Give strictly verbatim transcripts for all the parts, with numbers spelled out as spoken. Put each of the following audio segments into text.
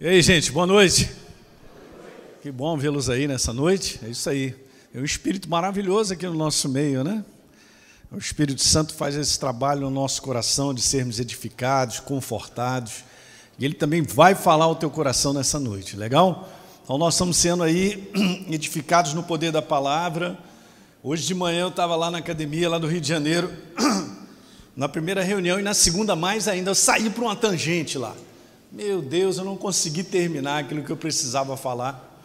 E aí, gente, boa noite. Que bom vê-los aí nessa noite. É isso aí. É um espírito maravilhoso aqui no nosso meio, né? O Espírito Santo faz esse trabalho no nosso coração de sermos edificados, confortados. E ele também vai falar ao teu coração nessa noite, legal? Então nós estamos sendo aí edificados no poder da palavra. Hoje de manhã eu estava lá na academia, lá do Rio de Janeiro, na primeira reunião, e na segunda mais ainda eu saí para uma tangente lá. Meu Deus, eu não consegui terminar aquilo que eu precisava falar,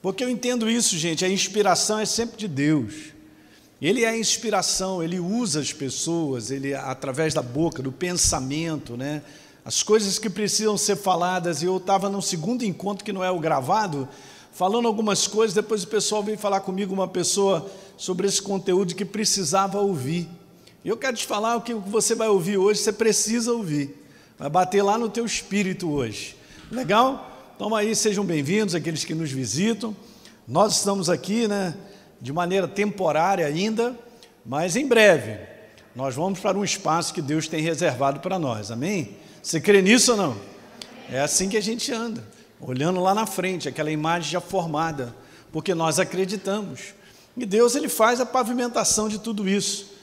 porque eu entendo isso, gente, a inspiração é sempre de Deus. Ele é a inspiração, Ele usa as pessoas, Ele, através da boca, do pensamento, né? As coisas que precisam ser faladas. E eu estava num segundo encontro, que não é o gravado, falando algumas coisas, depois o pessoal veio falar comigo, uma pessoa, sobre esse conteúdo que precisava ouvir. E eu quero te falar, o que você vai ouvir hoje, você precisa ouvir. Vai bater lá no teu espírito hoje. Legal? Então aí, sejam bem-vindos, aqueles que nos visitam. Nós estamos aqui, né, de maneira temporária ainda, mas em breve nós vamos para um espaço que Deus tem reservado para nós, amém? Você crê nisso ou não? É assim que a gente anda, olhando lá na frente, aquela imagem já formada, porque nós acreditamos. E Deus, Ele faz a pavimentação de tudo isso.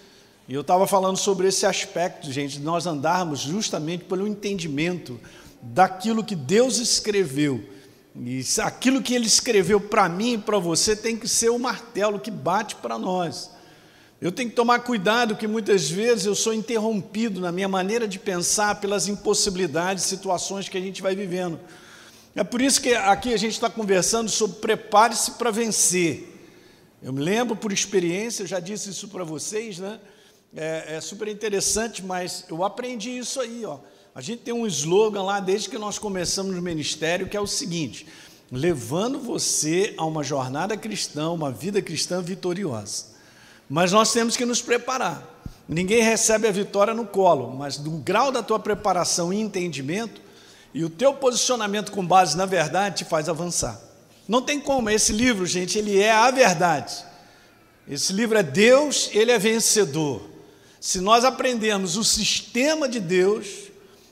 E eu estava falando sobre esse aspecto, gente, de nós andarmos justamente pelo entendimento daquilo que Deus escreveu. E aquilo que Ele escreveu para mim e para você tem que ser o martelo que bate para nós. Eu tenho que tomar cuidado, que muitas vezes eu sou interrompido na minha maneira de pensar pelas impossibilidades, situações que a gente vai vivendo. É por isso que aqui a gente está conversando sobre prepare-se para vencer. Eu me lembro por experiência, eu já disse isso para vocês, né? É, é super interessante, mas eu aprendi isso aí, ó. A gente tem um slogan lá desde que nós começamos no ministério, que é o seguinte: levando você a uma jornada cristã, uma vida cristã vitoriosa. Mas nós temos que nos preparar. Ninguém recebe a vitória no colo, mas do grau da tua preparação e entendimento e o teu posicionamento com base na verdade te faz avançar. Não tem como. Esse livro, gente, ele é a verdade. Esse livro é Deus, ele é vencedor. Se nós aprendermos o sistema de Deus,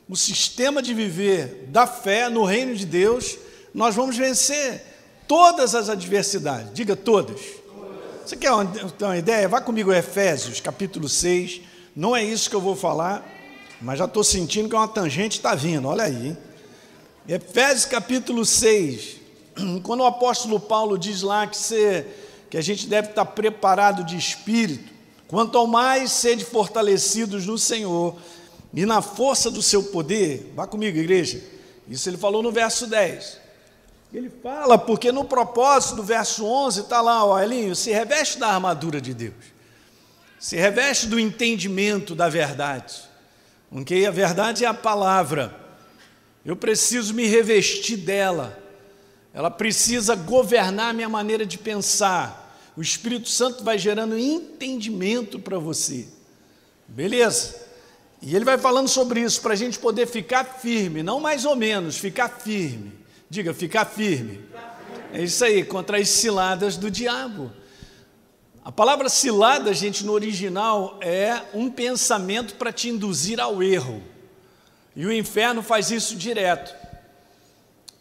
o sistema de viver da fé no reino de Deus, nós vamos vencer todas as adversidades. Diga todas. Todas. Você quer uma, uma ideia? Vá comigo a Efésios, capítulo seis. Não é isso que eu vou falar, mas já estou sentindo que uma tangente está vindo. Olha aí, hein? Efésios, capítulo seis. Quando o apóstolo Paulo diz lá que, você, que a gente deve estar preparado de espírito, quanto ao mais sede fortalecidos no Senhor e na força do seu poder. Vá comigo, igreja. Isso ele falou no verso dez. Ele fala, porque no propósito do verso onze está lá, ó, Elinho, se reveste da armadura de Deus, se reveste do entendimento da verdade, ok? A verdade é a palavra, eu preciso me revestir dela, ela precisa governar a minha maneira de pensar. O Espírito Santo vai gerando entendimento para você, beleza? E ele vai falando sobre isso, para a gente poder ficar firme, não mais ou menos, ficar firme. Diga, ficar firme. É isso aí, contra as ciladas do diabo. A palavra cilada, gente, no original é um pensamento para te induzir ao erro. E o inferno faz isso direto.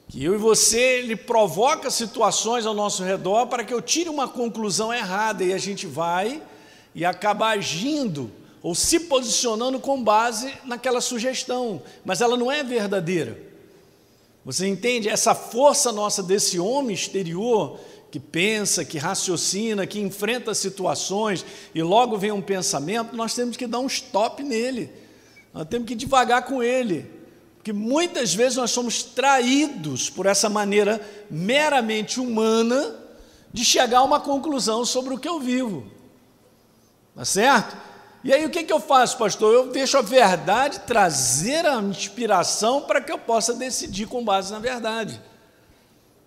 Que eu e você, ele provoca situações ao nosso redor para que eu tire uma conclusão errada, e a gente vai e acaba agindo ou se posicionando com base naquela sugestão, mas ela não é verdadeira. Você entende? Essa força nossa desse homem exterior que pensa, que raciocina, que enfrenta situações e logo vem um pensamento, nós temos que dar um stop nele, nós temos que ir devagar com ele. Porque muitas vezes nós somos traídos por essa maneira meramente humana de chegar a uma conclusão sobre o que eu vivo, tá certo? E aí o que é que eu faço, pastor? Eu deixo a verdade trazer a inspiração para que eu possa decidir com base na verdade.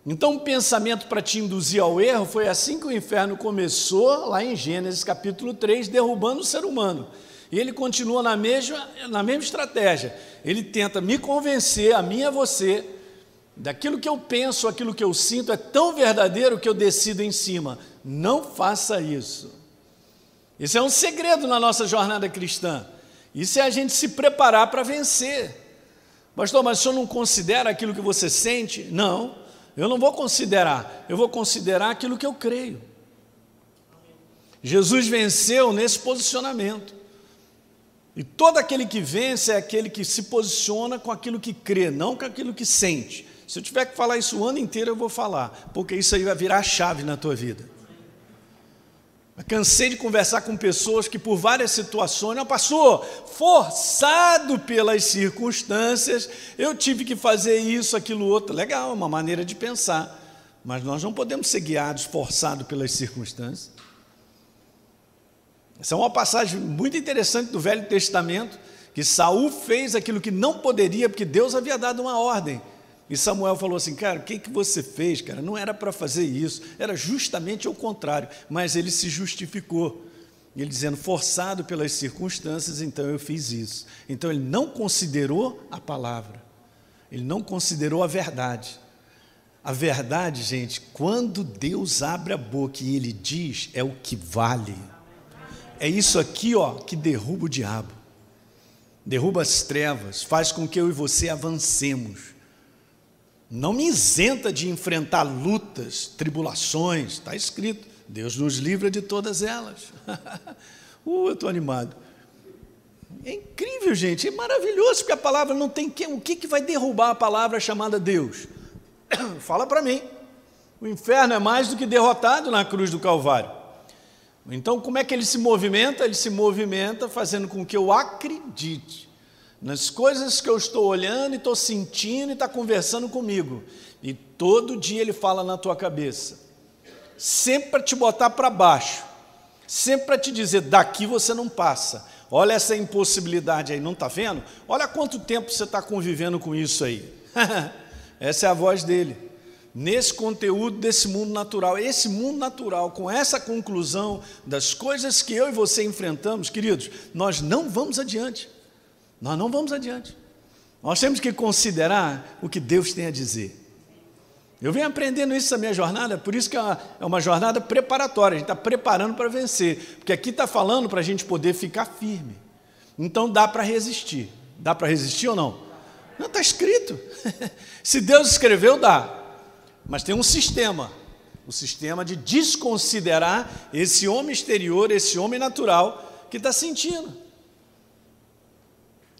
Então um pensamento para te induzir ao erro foi assim que o inferno começou lá em Gênesis capítulo três, derrubando o ser humano. E ele continua na mesma, na mesma estratégia. Ele tenta me convencer, a mim e a você, daquilo que eu penso, aquilo que eu sinto é tão verdadeiro que eu decido em cima. Não faça isso. Esse é um segredo na nossa jornada cristã. Isso é a gente se preparar para vencer. Pastor, mas o senhor não considera aquilo que você sente? Não, eu não vou considerar, eu vou considerar aquilo que eu creio. Jesus venceu nesse posicionamento. E todo aquele que vence é aquele que se posiciona com aquilo que crê, não com aquilo que sente. Se eu tiver que falar isso o ano inteiro, eu vou falar, porque isso aí vai virar a chave na tua vida. Eu cansei de conversar com pessoas que por várias situações, não, pastor, forçado pelas circunstâncias, eu tive que fazer isso, aquilo, outro. Legal, é uma maneira de pensar, mas nós não podemos ser guiados, forçados pelas circunstâncias. Essa é uma passagem muito interessante do Velho Testamento, que Saul fez aquilo que não poderia, porque Deus havia dado uma ordem. E Samuel falou assim, cara, o que, que você fez, cara? Não era para fazer isso, era justamente o contrário, mas ele se justificou, ele dizendo, forçado pelas circunstâncias, então eu fiz isso. Então ele não considerou a palavra, ele não considerou a verdade. A verdade, gente, quando Deus abre a boca e ele diz, é o que vale. É isso aqui, ó, que derruba o diabo, derruba as trevas, faz com que eu e você avancemos. Não me isenta de enfrentar lutas, tribulações, está escrito, Deus nos livra de todas elas. uh, eu estou animado, é incrível, gente, é maravilhoso, porque a palavra não tem, que, o que, que vai derrubar a palavra chamada Deus? Fala para mim, o inferno é mais do que derrotado na cruz do Calvário. Então como é que ele se movimenta? Ele se movimenta fazendo com que eu acredite nas coisas que eu estou olhando e estou sentindo e está conversando comigo. E todo dia ele fala na tua cabeça, sempre para te botar para baixo, sempre para te dizer, daqui você não passa, olha essa impossibilidade aí, não está vendo? Olha quanto tempo você está convivendo com isso aí. Essa é a voz dele, nesse conteúdo desse mundo natural. Esse mundo natural, com essa conclusão das coisas que eu e você enfrentamos, queridos, nós não vamos adiante. Nós não vamos adiante. Nós temos que considerar o que Deus tem a dizer. Eu venho aprendendo isso na minha jornada, por isso que é uma, é uma jornada preparatória, a gente está preparando para vencer, porque aqui está falando para a gente poder ficar firme. Então dá para resistir. Dá para resistir ou não? Não, está escrito. Se Deus escreveu, dá. Mas tem um sistema, o sistema de desconsiderar esse homem exterior, esse homem natural que está sentindo,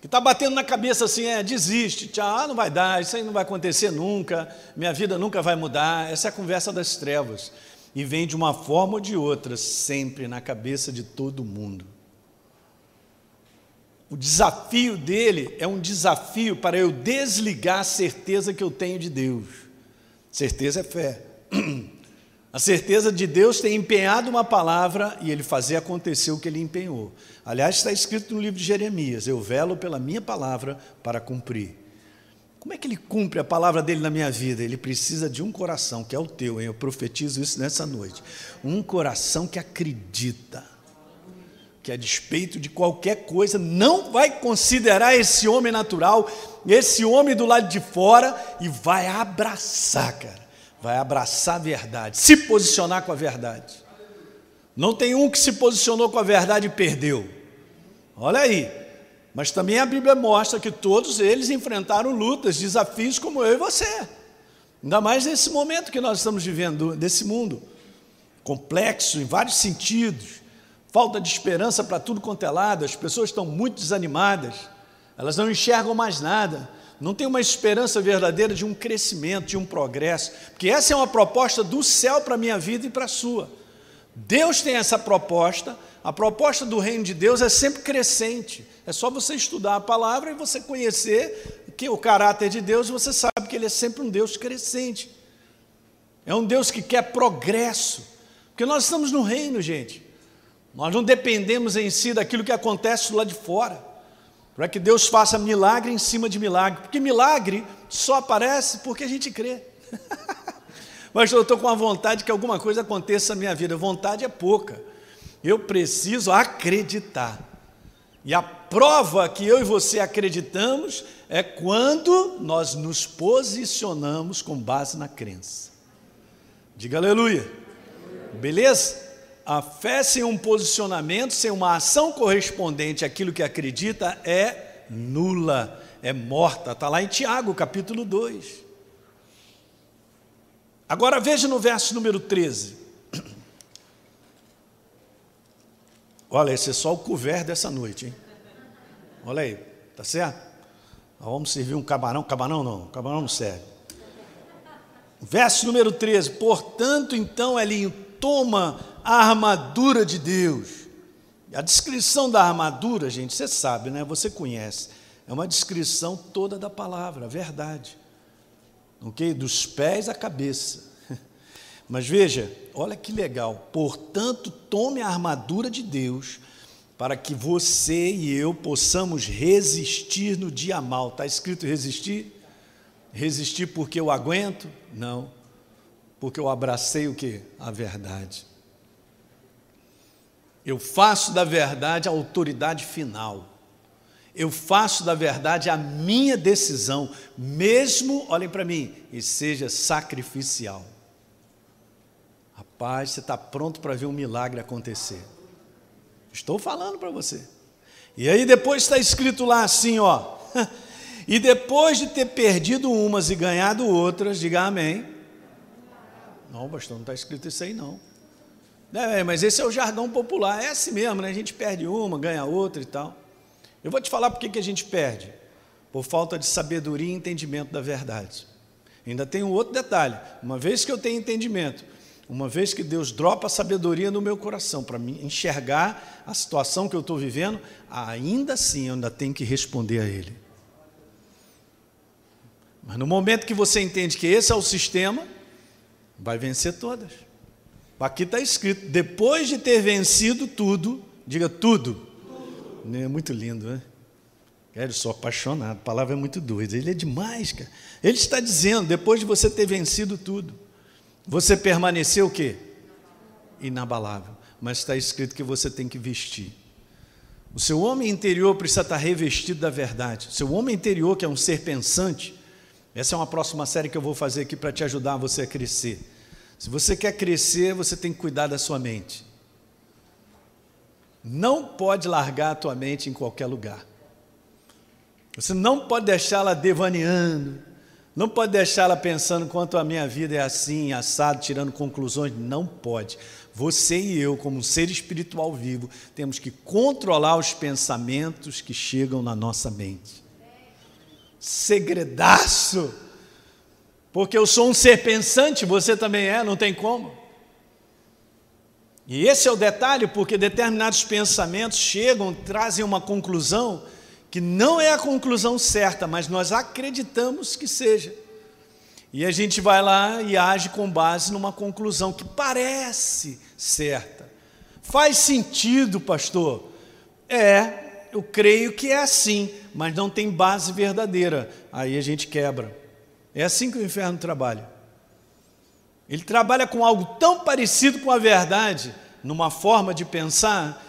que está batendo na cabeça assim, é, desiste, tchau, não vai dar, isso aí não vai acontecer nunca, minha vida nunca vai mudar. Essa é a conversa das trevas, e vem de uma forma ou de outra, sempre na cabeça de todo mundo. O desafio dele é um desafio para eu desligar a certeza que eu tenho de Deus. Certeza é fé. A certeza de Deus ter empenhado uma palavra e ele fazer acontecer o que ele empenhou. Aliás, está escrito no livro de Jeremias, eu velo pela minha palavra para cumprir. Como é que ele cumpre a palavra dele na minha vida? Ele precisa de um coração, que é o teu, hein? Eu profetizo isso nessa noite, um coração que acredita, que a despeito de qualquer coisa, não vai considerar esse homem natural, esse homem do lado de fora, e vai abraçar, cara. Vai abraçar a verdade, se posicionar com a verdade. Não tem um que se posicionou com a verdade e perdeu, olha aí. Mas também a Bíblia mostra que todos eles enfrentaram lutas, desafios como eu e você, ainda mais nesse momento que nós estamos vivendo, desse mundo complexo em vários sentidos, falta de esperança para tudo quanto é lado, as pessoas estão muito desanimadas, elas não enxergam mais nada, não tem uma esperança verdadeira de um crescimento, de um progresso, porque essa é uma proposta do céu para a minha vida e para a sua. Deus tem essa proposta, a proposta do reino de Deus é sempre crescente, é só você estudar a palavra e você conhecer que o caráter de Deus, você sabe que ele é sempre um Deus crescente, é um Deus que quer progresso, porque nós estamos no reino, gente, nós não dependemos em si daquilo que acontece lá de fora, para que Deus faça milagre em cima de milagre, porque milagre só aparece porque a gente crê. Mas eu estou com a vontade que alguma coisa aconteça na minha vida, vontade é pouca, eu preciso acreditar, e a prova que eu e você acreditamos é quando nós nos posicionamos com base na crença. Diga aleluia, beleza? A fé sem um posicionamento, sem uma ação correspondente àquilo que acredita, é nula, é morta, está lá em Tiago, capítulo dois. Agora veja no verso número treze. Olha, esse é só o couvert dessa noite, hein? Olha aí, tá certo? Nós vamos servir um camarão, camarão não, camarão não serve. Verso número treze, portanto, então, Elinho, toma a armadura de Deus. A descrição da armadura, gente, você sabe, né? Você conhece. É uma descrição toda da palavra, a verdade. Ok? Dos pés à cabeça. Mas veja, olha que legal, portanto, tome a armadura de Deus, para que você e eu possamos resistir no dia mal. Está escrito resistir? Resistir porque eu aguento? Não, porque eu abracei o quê? A verdade. Eu faço da verdade a autoridade final, eu faço da verdade a minha decisão, mesmo, olhem para mim, e seja sacrificial. Rapaz, você está pronto para ver um milagre acontecer. Estou falando para você. E aí depois está escrito lá assim, ó. E depois de ter perdido umas e ganhado outras, diga amém. Não, pastor, não está escrito isso aí não. É, mas esse é o jargão popular, é assim mesmo, né? A gente perde uma, ganha outra e tal. Eu vou te falar por que a gente perde. Por falta de sabedoria e entendimento da verdade. Ainda tem um outro detalhe. Uma vez que eu tenho entendimento, uma vez que Deus dropa a sabedoria no meu coração para me enxergar a situação que eu estou vivendo, ainda assim eu ainda tenho que responder a Ele. Mas no momento que você entende que esse é o sistema, vai vencer todas. Aqui está escrito, depois de ter vencido tudo, diga tudo. tudo. É muito lindo, né? Eu sou apaixonado, a palavra é muito doida, ele é demais, cara. Ele está dizendo, depois de você ter vencido tudo, você permaneceu o quê? Inabalável. Mas está escrito que você tem que vestir. O seu homem interior precisa estar revestido da verdade. O seu homem interior, que é um ser pensante, essa é uma próxima série que eu vou fazer aqui para te ajudar você a crescer. Se você quer crescer, você tem que cuidar da sua mente. Não pode largar a tua mente em qualquer lugar. Você não pode deixá-la devaneando. Não pode deixá-la pensando quanto a minha vida é assim, assado, tirando conclusões. Não pode. Você e eu, como um ser espiritual vivo, temos que controlar os pensamentos que chegam na nossa mente. Segredaço! Porque eu sou um ser pensante, você também é, não tem como. E esse é o detalhe, porque determinados pensamentos chegam, trazem uma conclusão que não é a conclusão certa, mas nós acreditamos que seja. E a gente vai lá e age com base numa conclusão que parece certa. Faz sentido, pastor? É, eu creio que é assim, mas não tem base verdadeira. Aí a gente quebra. É assim que o inferno trabalha. Ele trabalha com algo tão parecido com a verdade, numa forma de pensar,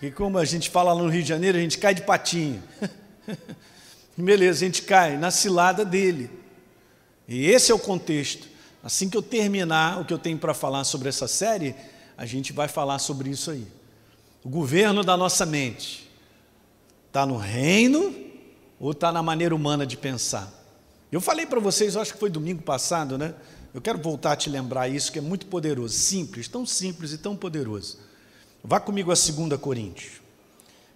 que como a gente fala lá no Rio de Janeiro, a gente cai de patinho. Beleza, a gente cai na cilada dele. E esse é o contexto. Assim que eu terminar o que eu tenho para falar sobre essa série, a gente vai falar sobre isso aí. O governo da nossa mente está no reino ou está na maneira humana de pensar? Eu falei para vocês, acho que foi domingo passado, né? Eu quero voltar a te lembrar isso, que é muito poderoso, simples, tão simples e tão poderoso. Vá comigo a segunda Coríntios.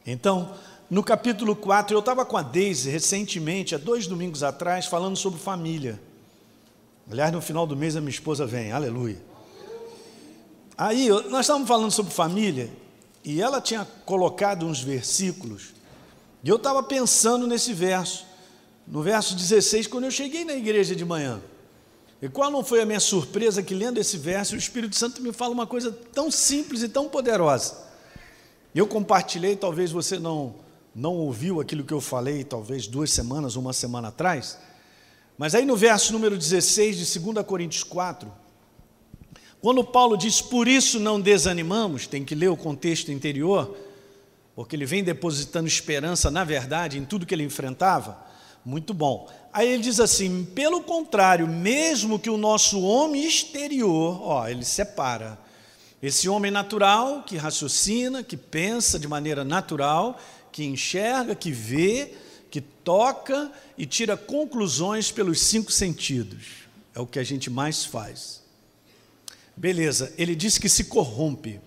Então, no capítulo quatro, eu estava com a Deise recentemente, há dois domingos atrás, falando sobre família. Aliás, no final do mês a minha esposa vem, aleluia. Aí, nós estávamos falando sobre família, e ela tinha colocado uns versículos, e eu estava pensando nesse verso, no verso dezesseis, quando eu cheguei na igreja de manhã. E qual não foi a minha surpresa que, lendo esse verso, o Espírito Santo me fala uma coisa tão simples e tão poderosa. Eu compartilhei, talvez você não, não ouviu aquilo que eu falei, talvez duas semanas, uma semana atrás, mas aí no verso número dezesseis de segunda Coríntios quatro, quando Paulo diz, por isso não desanimamos, tem que ler o contexto interior, porque ele vem depositando esperança, na verdade, em tudo que ele enfrentava. Muito bom. Aí ele diz assim, pelo contrário, mesmo que o nosso homem exterior, ó, ele separa, esse homem natural, que raciocina, que pensa de maneira natural, que enxerga, que vê, que toca e tira conclusões pelos cinco sentidos. É o que a gente mais faz. Beleza, ele diz que se corrompe,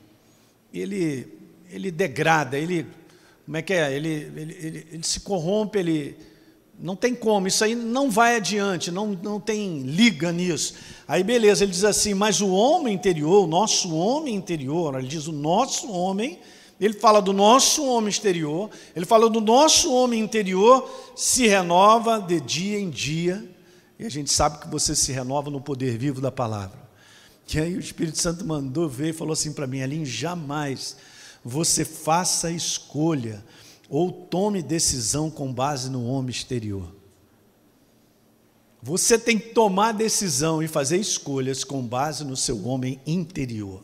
ele, ele degrada, ele, como é que é? Ele, ele, ele, ele se corrompe, ele não tem como, isso aí não vai adiante, não, não tem liga nisso. Aí beleza, ele diz assim, mas o homem interior, o nosso homem interior, ele diz o nosso homem, ele fala do nosso homem exterior, ele fala do nosso homem interior, se renova de dia em dia, e a gente sabe que você se renova no poder vivo da palavra. E aí o Espírito Santo mandou ver e falou assim para mim, Aline, jamais você faça escolha ou tome decisão com base no homem exterior. Você tem que tomar decisão e fazer escolhas com base no seu homem interior.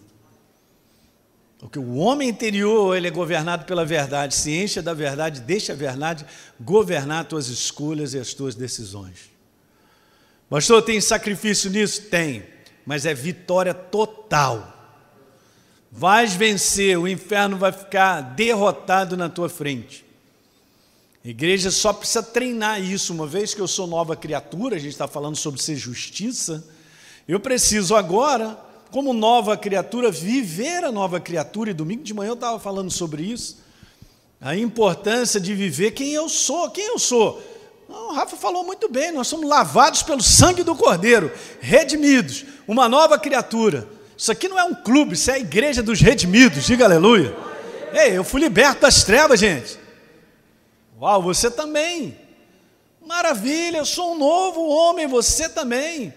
Porque o homem interior, ele é governado pela verdade, se enche da verdade, deixa a verdade governar as tuas escolhas e as tuas decisões. Pastor, tem sacrifício nisso? Tem, mas é vitória total. Vais vencer, o inferno vai ficar derrotado na tua frente. A igreja só precisa treinar isso, uma vez que eu sou nova criatura, a gente está falando sobre ser justiça, eu preciso agora, como nova criatura, viver a nova criatura, e domingo de manhã eu estava falando sobre isso, a importância de viver quem eu sou, quem eu sou. O Rafa falou muito bem, nós somos lavados pelo sangue do Cordeiro, redimidos, uma nova criatura. Isso aqui não é um clube, isso é a igreja dos redimidos, diga aleluia. Ei, eu fui liberto das trevas, gente. Uau, você também. Maravilha, eu sou um novo homem, você também.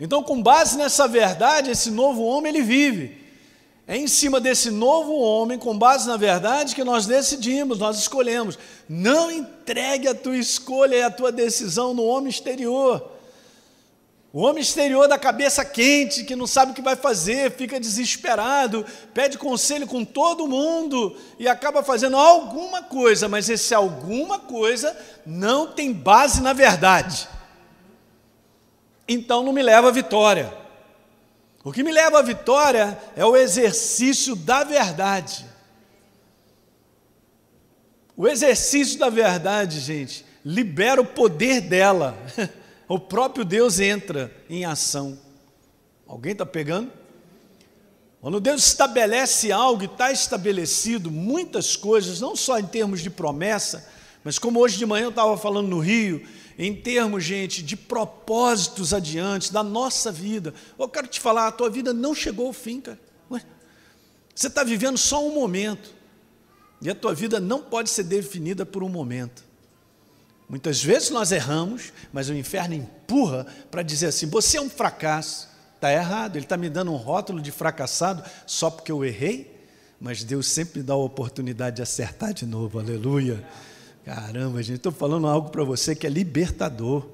Então, com base nessa verdade, esse novo homem, ele vive. É em cima desse novo homem, com base na verdade, que nós decidimos, nós escolhemos. Não entregue a tua escolha e a tua decisão no homem exterior. O homem exterior da cabeça quente, que não sabe o que vai fazer, fica desesperado, pede conselho com todo mundo e acaba fazendo alguma coisa, mas esse alguma coisa não tem base na verdade. Então não me leva à vitória. O que me leva à vitória é o exercício da verdade. O exercício da verdade, gente, libera o poder dela. O próprio Deus entra em ação. Alguém está pegando? Quando Deus estabelece algo, e está estabelecido muitas coisas, não só em termos de promessa, mas como hoje de manhã eu estava falando no Rio, em termos, gente, de propósitos adiante, da nossa vida. Eu quero te falar, a tua vida não chegou ao fim, cara. Você está vivendo só um momento, e a tua vida não pode ser definida por um momento. Muitas vezes nós erramos, mas o inferno empurra para dizer assim, você é um fracasso, está errado, ele está me dando um rótulo de fracassado só porque eu errei, mas Deus sempre me dá a oportunidade de acertar de novo, aleluia. Caramba, gente, estou falando algo para você que é libertador,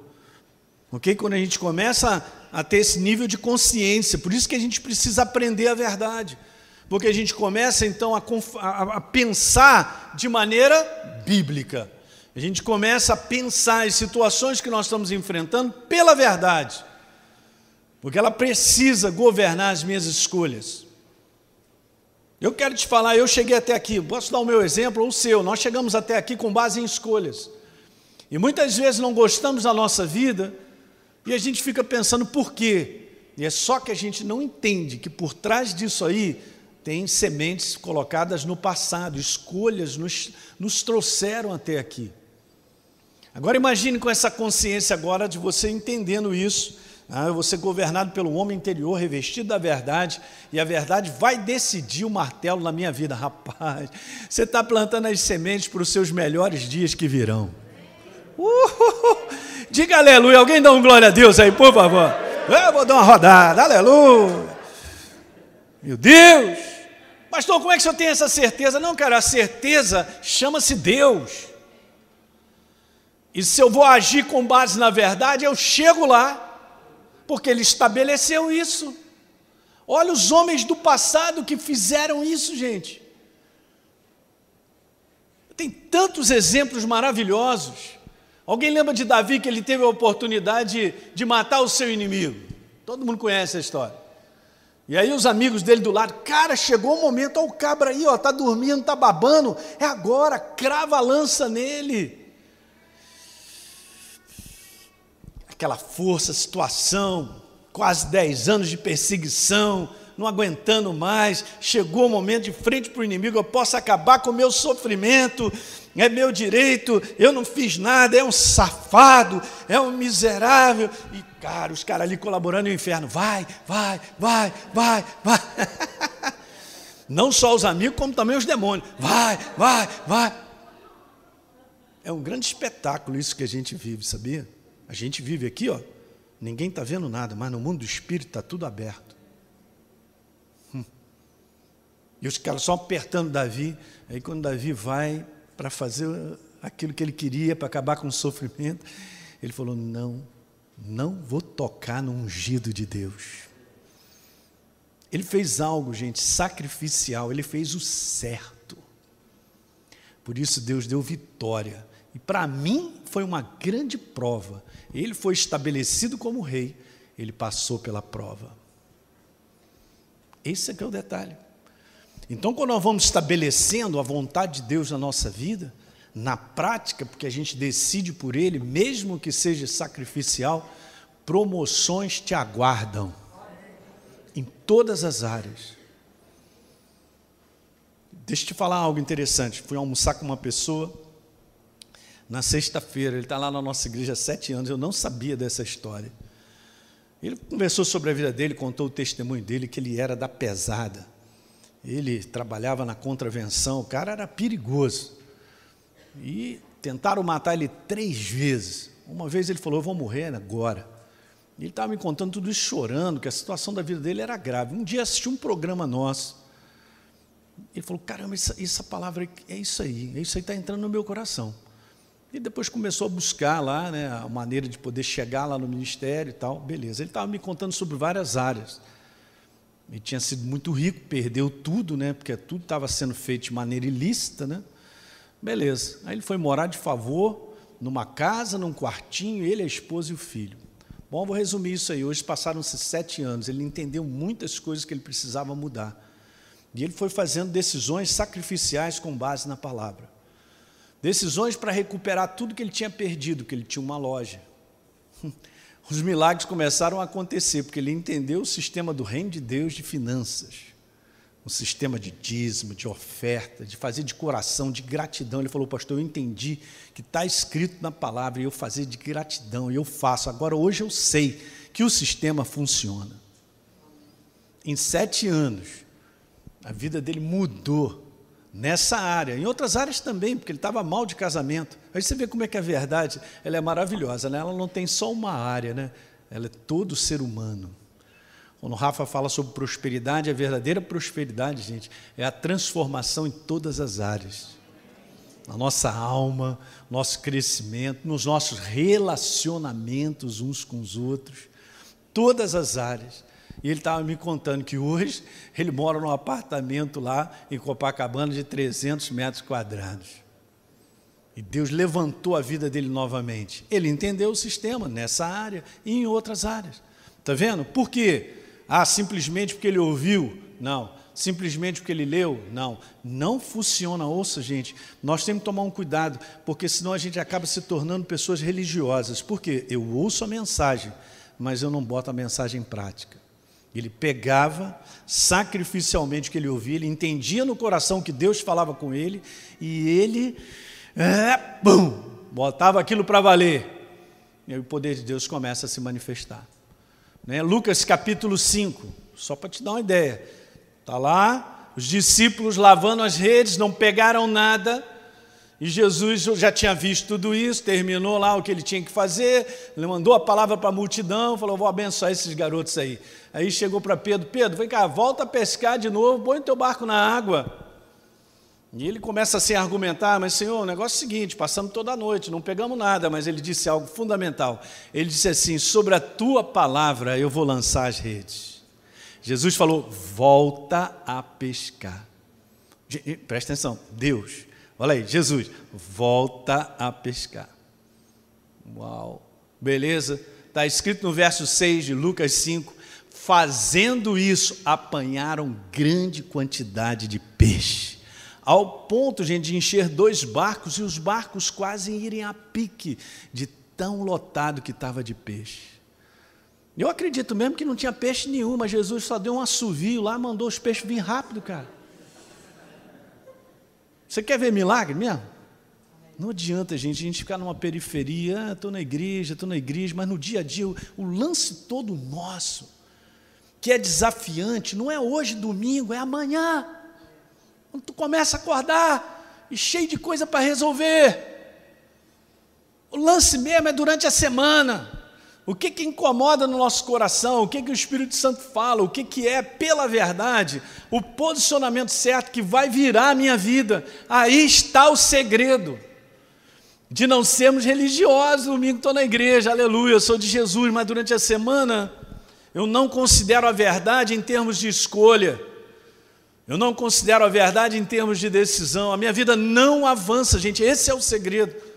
ok? Quando a gente começa a, a ter esse nível de consciência, por isso que a gente precisa aprender a verdade, porque a gente começa então a, a, a pensar de maneira bíblica. A gente começa a pensar em situações que nós estamos enfrentando pela verdade, porque ela precisa governar as minhas escolhas. Eu quero te falar, eu cheguei até aqui, posso dar o meu exemplo ou o seu, nós chegamos até aqui com base em escolhas, e muitas vezes não gostamos da nossa vida, e a gente fica pensando por quê, e é só que a gente não entende que por trás disso aí, tem sementes colocadas no passado, escolhas nos, nos trouxeram até aqui. Agora imagine com essa consciência agora de você entendendo isso, ah, você governado pelo homem interior, revestido da verdade, e a verdade vai decidir o martelo na minha vida. Rapaz, você está plantando as sementes para os seus melhores dias que virão. Uhul. Diga aleluia, alguém dá um glória a Deus aí, por favor. Eu vou dar uma rodada, aleluia. Meu Deus! Pastor, como é que o senhor tem essa certeza? Não, cara, a certeza chama-se Deus. E se eu vou agir com base na verdade, eu chego lá, porque ele estabeleceu isso. Olha os homens do passado que fizeram isso, gente. Tem tantos exemplos maravilhosos. Alguém lembra de Davi, que ele teve a oportunidade de matar o seu inimigo? Todo mundo conhece a história. E aí os amigos dele do lado, cara, chegou o momento, olha o cabra aí, ó, tá dormindo, tá babando, é agora, crava a lança nele, aquela força, situação, quase dez anos de perseguição, não aguentando mais, chegou o momento de frente para o inimigo, eu posso acabar com o meu sofrimento, é meu direito, eu não fiz nada, é um safado, é um miserável, e cara, os caras ali colaborando no inferno, vai, vai, vai, vai, vai, não só os amigos, como também os demônios, vai, vai, vai, é um grande espetáculo isso que a gente vive, sabia? A gente vive aqui, ó, ninguém está vendo nada, mas no mundo do espírito está tudo aberto. E os caras só apertando Davi, aí quando Davi vai para fazer aquilo que ele queria, para acabar com o sofrimento, ele falou, não, não vou tocar no ungido de Deus. Ele fez algo, gente, sacrificial, ele fez o certo. Por isso Deus deu vitória. E para mim foi uma grande prova. Ele foi estabelecido como rei, ele passou pela prova. Esse é que é o detalhe. Então, quando nós vamos estabelecendo a vontade de Deus na nossa vida, na prática, porque a gente decide por Ele, mesmo que seja sacrificial, promoções te aguardam em todas as áreas. Deixa eu te falar algo interessante. Fui almoçar com uma pessoa na sexta-feira, ele está lá na nossa igreja há sete anos, eu não sabia dessa história. Ele conversou sobre a vida dele, contou o testemunho dele, que ele era da pesada. Ele trabalhava na contravenção, o cara era perigoso. E tentaram matar ele três vezes. Uma vez ele falou, eu vou morrer agora. E ele estava me contando tudo isso, chorando, que a situação da vida dele era grave. Um dia assisti um programa nosso. Ele falou, caramba, essa, essa palavra é isso aí, é isso aí, está entrando no meu coração. E depois começou a buscar lá, né, a maneira de poder chegar lá no ministério e tal. Beleza, ele estava me contando sobre várias áreas. Ele tinha sido muito rico, perdeu tudo, né? Porque tudo estava sendo feito de maneira ilícita, né? Beleza. Aí ele foi morar de favor numa casa, num quartinho, ele, a esposa e o filho. Bom, eu vou resumir isso aí. Hoje passaram-se sete anos. Ele entendeu muitas coisas que ele precisava mudar. E ele foi fazendo decisões sacrificiais com base na palavra. Decisões para recuperar tudo que ele tinha perdido, que ele tinha uma loja. Os milagres começaram a acontecer, porque ele entendeu o sistema do reino de Deus de finanças, o sistema de dízimo, de oferta, de fazer de coração, de gratidão. Ele falou, pastor, eu entendi que está escrito na palavra, e eu fazer de gratidão, e eu faço. Agora, hoje eu sei que o sistema funciona. Em sete anos, a vida dele mudou nessa área, em outras áreas também, porque ele estava mal de casamento. Aí você vê como é que a verdade, ela é maravilhosa, né? Ela não tem só uma área, né? Ela é todo ser humano. Quando o Rafa fala sobre prosperidade, a verdadeira prosperidade, gente, é a transformação em todas as áreas. Na nossa alma, nosso crescimento, nos nossos relacionamentos uns com os outros, todas as áreas. E ele estava me contando que hoje ele mora num apartamento lá em Copacabana de trezentos metros quadrados. E Deus levantou a vida dele novamente. Ele entendeu o sistema nessa área e em outras áreas. Está vendo? Por quê? Ah, simplesmente porque ele ouviu? Não. Simplesmente porque ele leu? Não. Não funciona. Ouça, gente, nós temos que tomar um cuidado, porque senão a gente acaba se tornando pessoas religiosas. Por quê? Eu ouço a mensagem, mas eu não boto a mensagem em prática. Ele pegava sacrificialmente o que ele ouvia, ele entendia no coração que Deus falava com ele, e ele, é, bum, botava aquilo para valer. E aí o poder de Deus começa a se manifestar. Né? Lucas capítulo cinco, só para te dar uma ideia. Está lá, os discípulos lavando as redes, não pegaram nada, e Jesus já tinha visto tudo isso, terminou lá o que ele tinha que fazer, ele mandou a palavra para a multidão, falou, vou abençoar esses garotos aí. Aí chegou para Pedro, Pedro, vem cá, volta a pescar de novo, põe o teu barco na água. E ele começa assim a argumentar, mas Senhor, o negócio é o seguinte, passamos toda a noite, não pegamos nada, mas ele disse algo fundamental. Ele disse assim, sobre a tua palavra eu vou lançar as redes. Jesus falou, volta a pescar. Presta atenção, Deus... Olha aí, Jesus, volta a pescar. Uau, beleza? Está escrito no verso seis de Lucas cinco, fazendo isso, apanharam grande quantidade de peixe, ao ponto, gente, de encher dois barcos, e os barcos quase irem a pique, de tão lotado que estava de peixe. Eu acredito mesmo que não tinha peixe nenhum, mas Jesus só deu um assovio lá, mandou os peixes vir rápido, cara. Você quer ver milagre mesmo? Não adianta, gente, a gente ficar numa periferia, ah, estou na igreja, estou na igreja, mas no dia a dia, o, o lance todo nosso, que é desafiante, não é hoje, domingo, é amanhã. Quando tu começa a acordar, e cheio de coisa para resolver. O lance mesmo é durante a semana. O que que incomoda no nosso coração, o que que o Espírito Santo fala, o que que é pela verdade, o posicionamento certo que vai virar a minha vida. Aí está o segredo de não sermos religiosos. Domingo estou na igreja, aleluia, eu sou de Jesus, mas durante a semana eu não considero a verdade em termos de escolha, eu não considero a verdade em termos de decisão, a minha vida não avança, gente, esse é o segredo.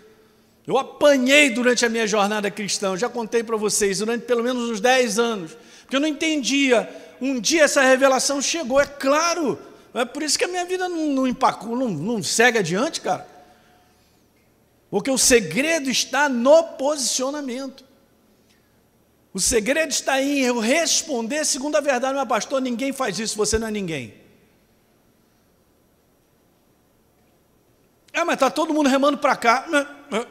Eu apanhei durante a minha jornada cristã, eu já contei para vocês, durante pelo menos uns dez anos, porque eu não entendia, um dia essa revelação chegou, é claro, é por isso que a minha vida não, não empacou, não, não segue adiante, cara, porque o segredo está no posicionamento, o segredo está em eu responder segundo a verdade. Mas pastor, ninguém faz isso, você não é ninguém. Ah, mas está todo mundo remando para cá,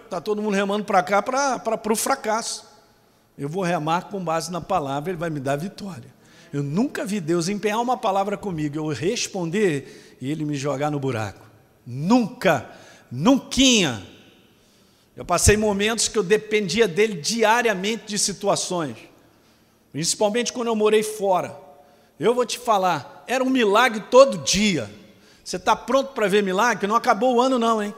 está todo mundo remando para cá, para o fracasso. Eu vou remar com base na palavra, ele vai me dar vitória. Eu nunca vi Deus empenhar uma palavra comigo, eu responder e ele me jogar no buraco. Nunca, nunca. Eu passei momentos que eu dependia dele diariamente de situações, principalmente quando eu morei fora. Eu vou te falar, era um milagre todo dia. Você está pronto para ver milagre? Não acabou o ano não, hein?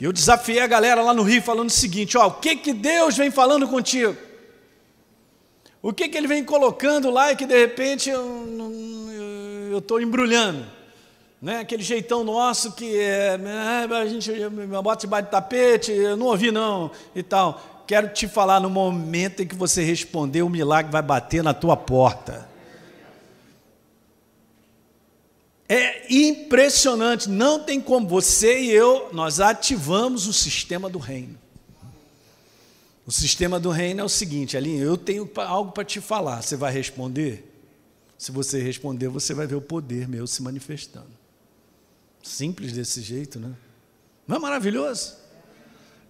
E eu desafiei a galera lá no Rio falando o seguinte, ó, o que, que Deus vem falando contigo? O que, que Ele vem colocando lá e que de repente eu estou embrulhando? Né? Aquele jeitão nosso que é, a gente bota debaixo do tapete, eu não ouvi não e tal. Quero te falar, no momento em que você responder, o milagre vai bater na tua porta. É impressionante, não tem como, você e eu, nós ativamos o sistema do reino. O sistema do reino é o seguinte, Aline, eu tenho algo para te falar, você vai responder? Se você responder, você vai ver o poder meu se manifestando. Simples desse jeito, né? Não é maravilhoso?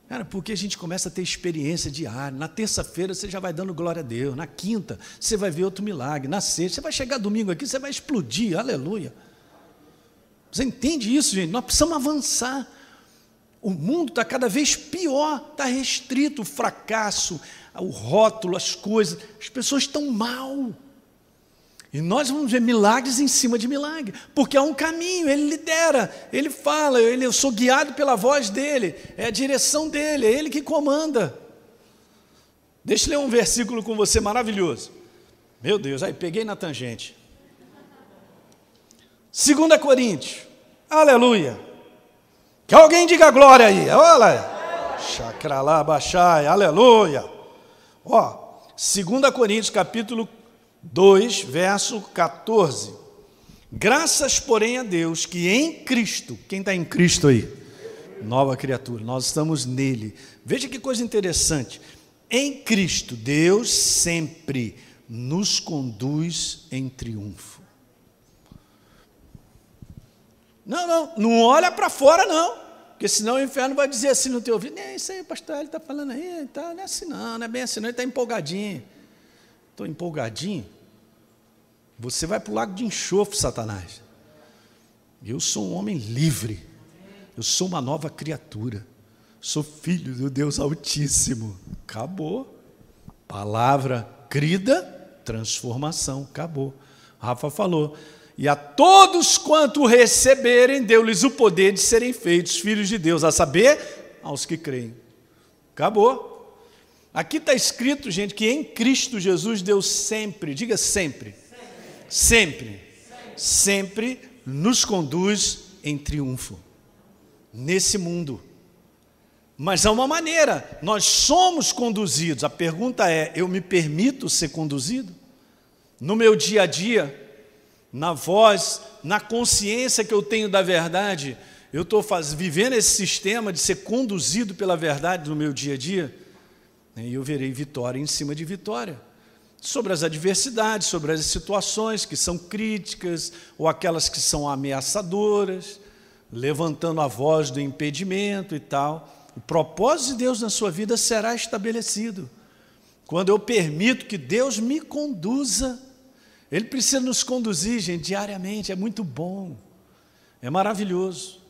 Cara, porque a gente começa a ter experiência diária, na terça-feira você já vai dando glória a Deus, na quinta você vai ver outro milagre, na sexta, você vai chegar domingo aqui, você vai explodir, aleluia. Você entende isso, gente? Nós precisamos avançar. O mundo está cada vez pior, está restrito o fracasso, o rótulo, as coisas. As pessoas estão mal. E nós vamos ver milagres em cima de milagre, porque há um caminho, ele lidera, ele fala, ele, eu sou guiado pela voz dele, é a direção dele, é ele que comanda. Deixa eu ler um versículo com você maravilhoso. Meu Deus, aí peguei na tangente. Segunda Coríntios, aleluia, que alguém diga glória aí, olha, chacralá, baixai, aleluia, ó, Segunda Coríntios, capítulo dois, verso quatorze, graças porém a Deus, que em Cristo, quem está em Cristo aí? Nova criatura, nós estamos nele. Veja que coisa interessante, em Cristo, Deus sempre nos conduz em triunfo. Não, não, não olha para fora não, porque senão o inferno vai dizer assim no teu ouvido, é isso aí, pastor, ele está falando aí, tá, não é assim não, não é bem assim não, ele está empolgadinho. Estou empolgadinho? Você vai para o lago de enxofre, Satanás. Eu sou um homem livre, eu sou uma nova criatura, sou filho do Deus Altíssimo. Acabou, palavra crida, transformação, acabou. Rafa falou, e a todos quanto receberem, deu-lhes o poder de serem feitos filhos de Deus, a saber, aos que creem. Acabou. Aqui está escrito, gente, que em Cristo Jesus, Deus sempre, diga sempre, sempre, sempre, sempre nos conduz em triunfo, nesse mundo. Mas há uma maneira, nós somos conduzidos, a pergunta é, eu me permito ser conduzido? No meu dia a dia, na voz, na consciência que eu tenho da verdade, eu estou vivendo esse sistema de ser conduzido pela verdade no meu dia a dia, né, e eu verei vitória em cima de vitória, sobre as adversidades, sobre as situações que são críticas, ou aquelas que são ameaçadoras, levantando a voz do impedimento e tal. O propósito de Deus na sua vida será estabelecido. Quando eu permito que Deus me conduza, Ele precisa nos conduzir, gente, diariamente, é muito bom, é maravilhoso.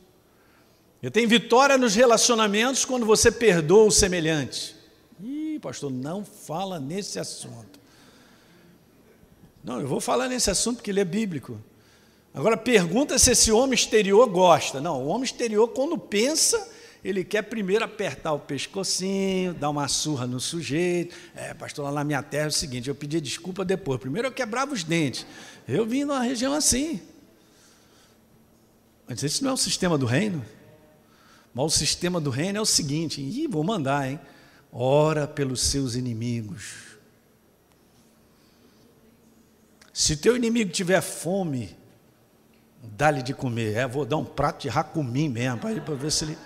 E tem vitória nos relacionamentos quando você perdoa o semelhante. Ih, pastor, não fala nesse assunto. Não, eu vou falar nesse assunto porque ele é bíblico. Agora, pergunta se esse homem exterior gosta. Não, o homem exterior, quando pensa, ele quer primeiro apertar o pescocinho, dar uma surra no sujeito. É, pastor, lá na minha terra é o seguinte, eu pedi desculpa depois. Primeiro eu quebrava os dentes. Eu vim numa região assim. Mas esse não é o sistema do reino? Mas o sistema do reino é o seguinte, e vou mandar, hein? Ora pelos seus inimigos. Se teu inimigo tiver fome, dá-lhe de comer. É, vou dar um prato de racumim mesmo, para ver se ele...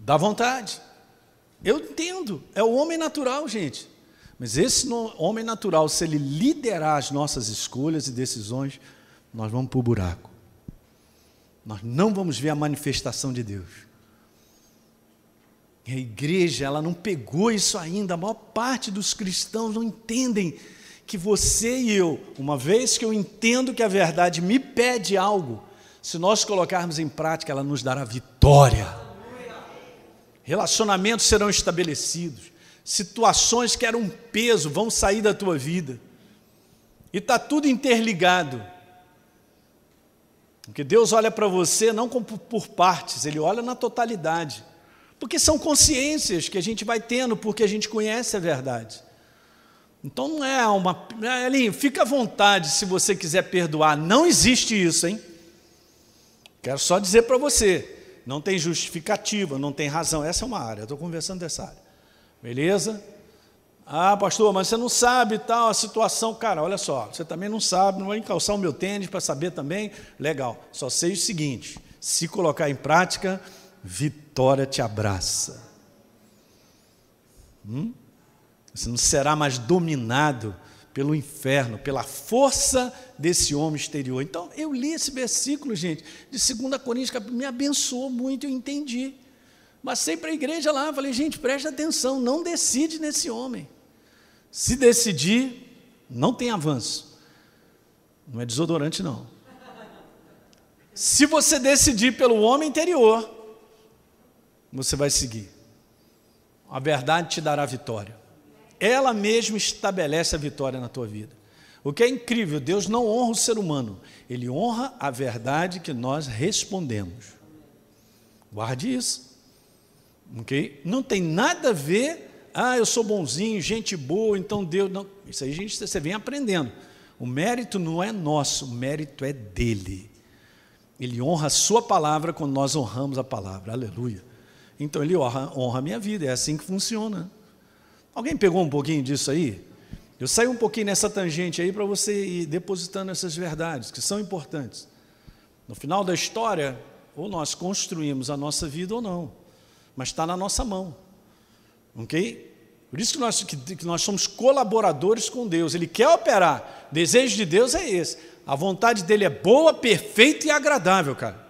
Dá vontade. Eu entendo, é o homem natural, gente. Mas esse homem natural, se ele liderar as nossas escolhas e decisões, nós vamos para o buraco. Nós não vamos ver a manifestação de Deus. E a igreja, ela não pegou isso ainda. A maior parte dos cristãos não entendem que você e eu, uma vez que eu entendo que a verdade me pede algo, se nós colocarmos em prática, ela nos dará vitória. Relacionamentos serão estabelecidos, situações que eram um peso vão sair da tua vida. E está tudo interligado. Porque Deus olha para você não por partes, Ele olha na totalidade. Porque são consciências que a gente vai tendo, porque a gente conhece a verdade. Então não é uma... Elinho, fica à vontade se você quiser perdoar. Não existe isso, hein? Quero só dizer para você, não tem justificativa, não tem razão. Essa é uma área, eu estou conversando dessa área. Beleza? Ah, pastor, mas você não sabe tal a situação. Cara, olha só, você também não sabe, não vai encalçar o meu tênis para saber também. Legal, só sei o seguinte, se colocar em prática, vitória te abraça. Hum? Você não será mais dominado pelo inferno, pela força desse homem exterior. Então, eu li esse versículo, gente, de Segunda Coríntios, me abençoou muito, eu entendi. Mas passei para a igreja lá, falei, gente, presta atenção, não decide nesse homem. Se decidir, não tem avanço. Não é desodorante, não. Se você decidir pelo homem interior, você vai seguir. A verdade te dará vitória. Ela mesma estabelece a vitória na tua vida. O que é incrível, Deus não honra o ser humano, Ele honra a verdade que nós respondemos. Guarde isso. Okay? Não tem nada a ver, ah, eu sou bonzinho, gente boa, então Deus... Não. Isso aí, gente, você vem aprendendo. O mérito não é nosso, o mérito é dEle. Ele honra a sua palavra quando nós honramos a palavra, aleluia. Então Ele honra, honra a minha vida, é assim que funciona. Alguém pegou um pouquinho disso aí? Eu saí um pouquinho nessa tangente aí para você ir depositando essas verdades, que são importantes. No final da história, ou nós construímos a nossa vida ou não, mas está na nossa mão, ok? Por isso que nós, que, que nós somos colaboradores com Deus, Ele quer operar, o desejo de Deus é esse, a vontade dEle é boa, perfeita e agradável, cara.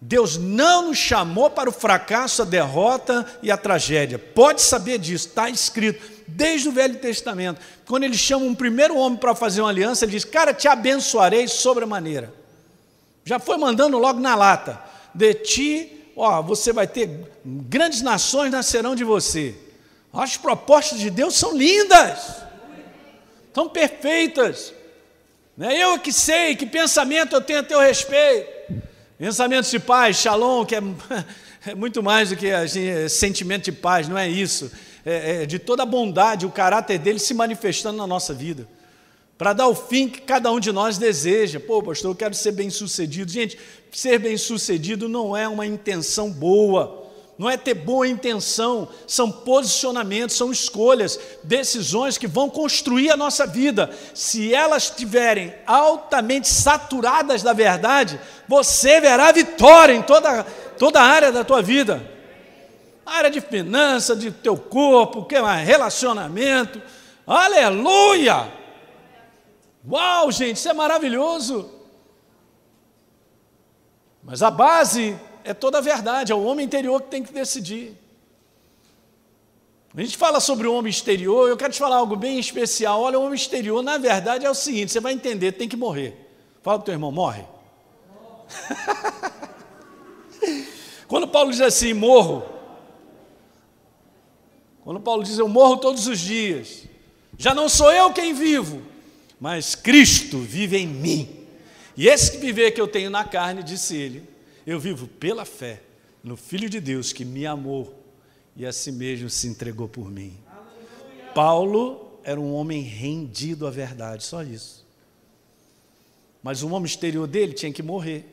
Deus não nos chamou para o fracasso, a derrota e a tragédia. Pode saber disso, está escrito desde o Velho Testamento. Quando Ele chama um primeiro homem para fazer uma aliança, Ele diz, cara, te abençoarei sobremaneira. Já foi mandando logo na lata. De ti, ó, você vai ter, grandes nações nascerão de você. As propostas de Deus são lindas, são perfeitas. Não é eu que sei, que pensamento eu tenho a teu respeito. Pensamentos de paz, shalom, que é, é muito mais do que é, sentimento de paz, não é isso, é, é de toda a bondade, o caráter dele se manifestando na nossa vida, para dar o fim que cada um de nós deseja. Pô, pastor, eu quero ser bem-sucedido. Gente, ser bem-sucedido não é uma intenção boa, não é ter boa intenção, são posicionamentos, são escolhas, decisões que vão construir a nossa vida. Se elas estiverem altamente saturadas da verdade, você verá vitória em toda, toda a área da tua vida. A área de finança, de teu corpo, que mais? Relacionamento, aleluia! Uau, gente, isso é maravilhoso! Mas a base é toda a verdade, é o homem interior que tem que decidir. A gente fala sobre o homem exterior, eu quero te falar algo bem especial. Olha, o homem exterior, na verdade, é o seguinte, você vai entender, tem que morrer. Fala para o teu irmão, morre. Quando Paulo diz assim, morro, quando Paulo diz, eu morro todos os dias, já não sou eu quem vivo, mas Cristo vive em mim. E esse viver que eu tenho na carne, disse ele, eu vivo pela fé no Filho de Deus que me amou e a si mesmo se entregou por mim. Aleluia. Paulo era um homem rendido à verdade, só isso. Mas o homem exterior dele tinha que morrer.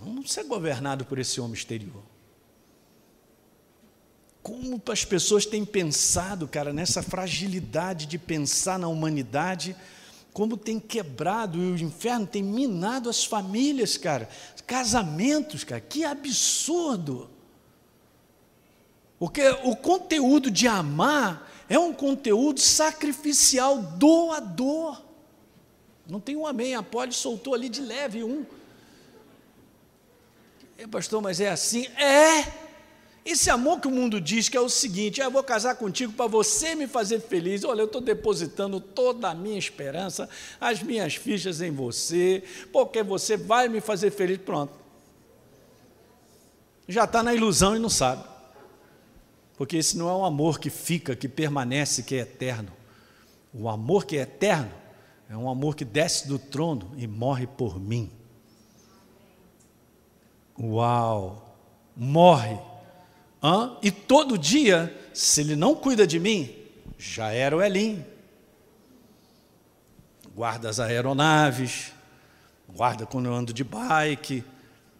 Vamos ser governado por esse homem exterior. Como as pessoas têm pensado, cara, nessa fragilidade de pensar na humanidade, como tem quebrado, e o inferno tem minado as famílias, cara, casamentos, cara, que absurdo, porque o conteúdo de amar é um conteúdo sacrificial, doador. Não tem um amém, a Poli soltou ali de leve um, é, pastor, mas é assim, é, esse amor que o mundo diz que é o seguinte, eu vou casar contigo para você me fazer feliz, olha, eu estou depositando toda a minha esperança, as minhas fichas em você, porque você vai me fazer feliz, pronto. Já está na ilusão e não sabe, porque esse não é um amor que fica, que permanece, que é eterno. O amor que é eterno é um amor que desce do trono e morre por mim. Uau! Morre! Hã? E todo dia, se ele não cuida de mim, já era o Elim, guarda as aeronaves, guarda quando eu ando de bike,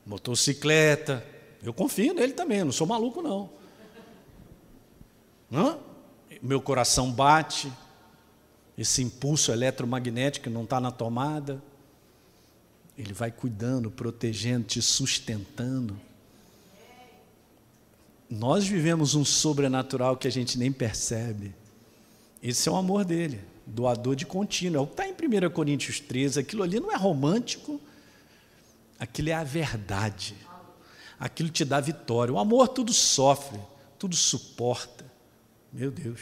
motocicleta, eu confio nele também, não sou maluco não, Hã? Meu coração bate, esse impulso eletromagnético não está na tomada, ele vai cuidando, protegendo, te sustentando. Nós vivemos um sobrenatural que a gente nem percebe. Esse é o amor dele, doador de contínuo. É o que está em primeira Coríntios treze, aquilo ali não é romântico, aquilo é a verdade, aquilo te dá vitória. O amor tudo sofre, tudo suporta. Meu Deus.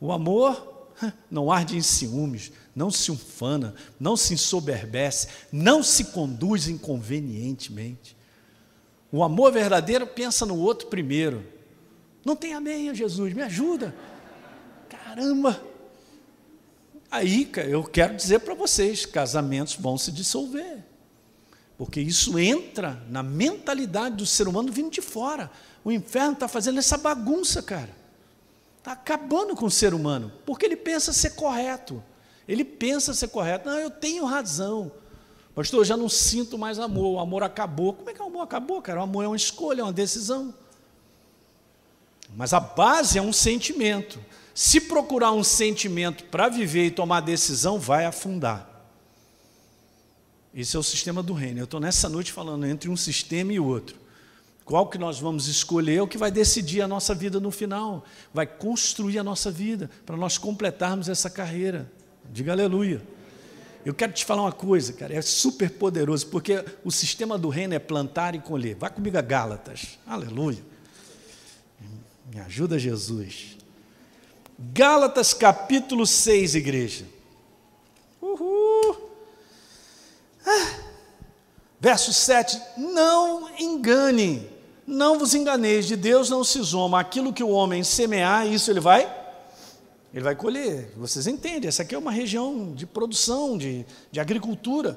O amor não arde em ciúmes, não se ufana, não se ensoberbece, não se conduz inconvenientemente. O amor verdadeiro pensa no outro primeiro. Não tem amém, Jesus, me ajuda. Caramba! Aí, eu quero dizer para vocês, casamentos vão se dissolver. Porque isso entra na mentalidade do ser humano vindo de fora. O inferno está fazendo essa bagunça, cara. Está acabando com o ser humano. Porque ele pensa ser correto. Ele pensa ser correto. Não, eu tenho razão. Pastor, eu já não sinto mais amor, o amor acabou. Como é que o amor acabou, cara? O amor é uma escolha, é uma decisão. Mas a base é um sentimento. Se procurar um sentimento para viver e tomar decisão, vai afundar. Esse é o sistema do reino. Eu estou nessa noite falando entre um sistema e outro. Qual que nós vamos escolher é o que vai decidir a nossa vida no final. Vai construir a nossa vida para nós completarmos essa carreira. Diga aleluia. Eu quero te falar uma coisa, cara, é super poderoso, porque o sistema do reino é plantar e colher. Vai comigo a Gálatas, aleluia, me ajuda Jesus. Gálatas capítulo seis, igreja, uhul, ah. Verso sete, não engane, não vos enganeis, de Deus não se zomba, aquilo que o homem semear, isso ele vai... Ele vai colher, vocês entendem, essa aqui é uma região de produção, de, de agricultura.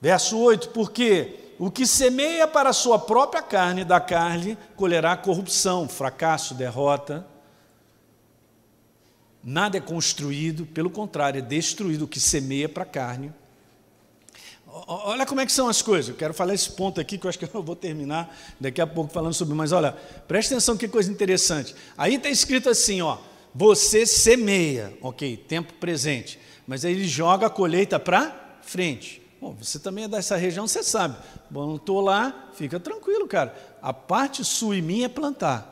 Verso oito, porque o que semeia para a sua própria carne, da carne, colherá corrupção, fracasso, derrota. Nada é construído, pelo contrário, é destruído o que semeia para a carne. Olha como é que são as coisas. Eu quero falar esse ponto aqui, que eu acho que eu vou terminar daqui a pouco falando sobre, mas olha, presta atenção que coisa interessante. Aí está escrito assim, ó, você semeia, ok, tempo presente, mas aí ele joga a colheita para frente. Bom, você também é dessa região, você sabe. Bom, não estou lá, fica tranquilo, cara. A parte sua e minha é plantar.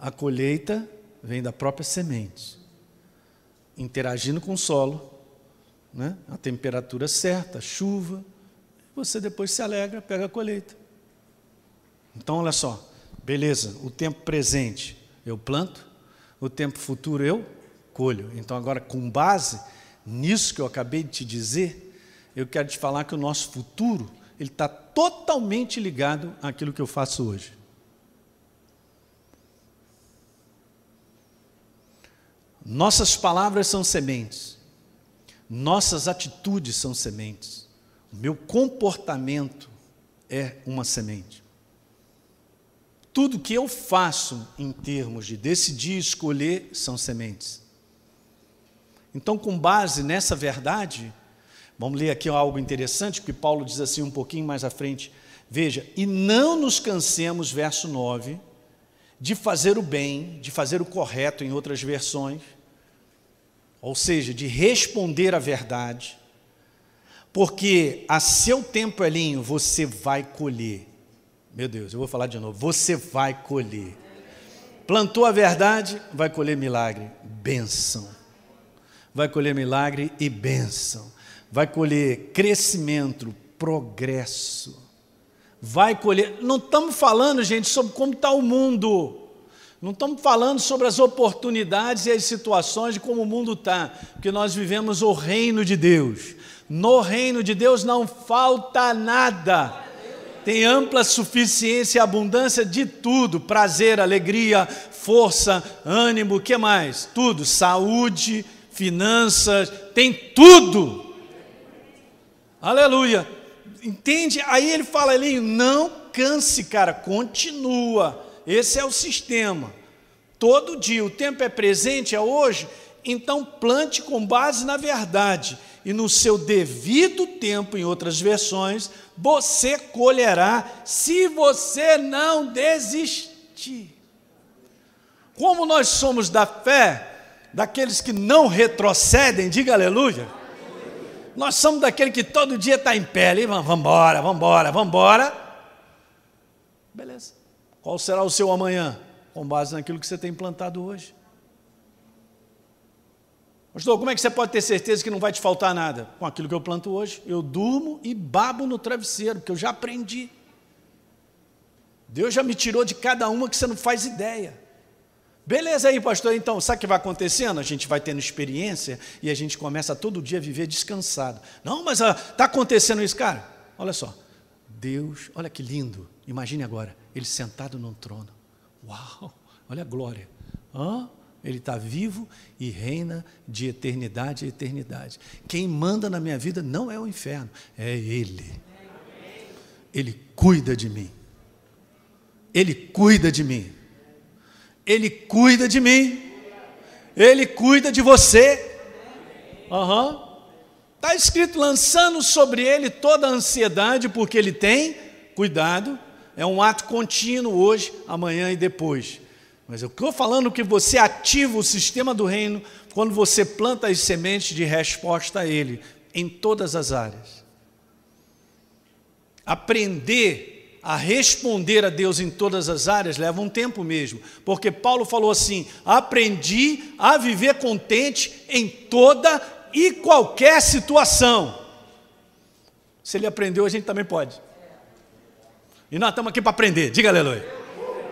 A colheita vem da própria semente, interagindo com o solo, né? A temperatura certa, a chuva, você depois se alegra, pega a colheita. Então, olha só, beleza, o tempo presente eu planto, o tempo futuro eu colho. Então, agora, com base nisso que eu acabei de te dizer, eu quero te falar que o nosso futuro, ele está totalmente ligado àquilo que eu faço hoje. Nossas palavras são sementes. Nossas atitudes são sementes. O meu comportamento é uma semente. Tudo que eu faço em termos de decidir, escolher, são sementes. Então, com base nessa verdade, vamos ler aqui algo interessante, porque Paulo diz assim um pouquinho mais à frente, veja, e não nos cansemos, verso nove, de fazer o bem, de fazer o correto em outras versões, ou seja, de responder à verdade, porque a seu tempo, Elinho, você vai colher. Meu Deus, eu vou falar de novo, você vai colher. Plantou a verdade, vai colher milagre, bênção. Vai colher milagre e bênção. Vai colher crescimento, progresso. Vai colher, não estamos falando, gente, sobre como está o mundo. Não estamos falando sobre as oportunidades e as situações de como o mundo está, porque nós vivemos o reino de Deus. No reino de Deus não falta nada. Tem ampla suficiência e abundância de tudo, prazer, alegria, força, ânimo, o que mais? Tudo, saúde, finanças, tem tudo. Aleluia. Entende? Aí ele fala ali, não canse, cara, continua. Esse é o sistema, todo dia, o tempo é presente, é hoje, então plante com base na verdade, e no seu devido tempo, em outras versões, você colherá, se você não desistir. Como nós somos da fé, daqueles que não retrocedem, diga aleluia, nós somos daquele que todo dia está em pé, ali, vamos embora, vamos embora, vamos embora, beleza. Qual será o seu amanhã? Com base naquilo que você tem plantado hoje. Pastor, como é que você pode ter certeza que não vai te faltar nada? Com aquilo que eu planto hoje, eu durmo e babo no travesseiro, porque eu já aprendi. Deus já me tirou de cada uma que você não faz ideia. Beleza aí, pastor, então, sabe o que vai acontecendo? A gente vai tendo experiência e a gente começa todo dia a viver descansado. Não, mas está acontecendo isso, cara. Olha só, Deus, olha que lindo, imagine agora. Ele sentado num trono, uau, olha a glória, hã? Ele está vivo e reina de eternidade a eternidade, quem manda na minha vida não é o inferno, é Ele, Ele cuida de mim, Ele cuida de mim, Ele cuida de mim, Ele cuida de você, uhum. Está escrito, lançando sobre Ele toda a ansiedade, porque Ele tem cuidado. É um ato contínuo hoje, amanhã e depois. Mas eu estou falando que você ativa o sistema do reino quando você planta as sementes de resposta a ele, em todas as áreas. Aprender a responder a Deus em todas as áreas leva um tempo mesmo, porque Paulo falou assim, aprendi a viver contente em toda e qualquer situação. Se ele aprendeu, a gente também pode. E nós estamos aqui para aprender, diga aleluia.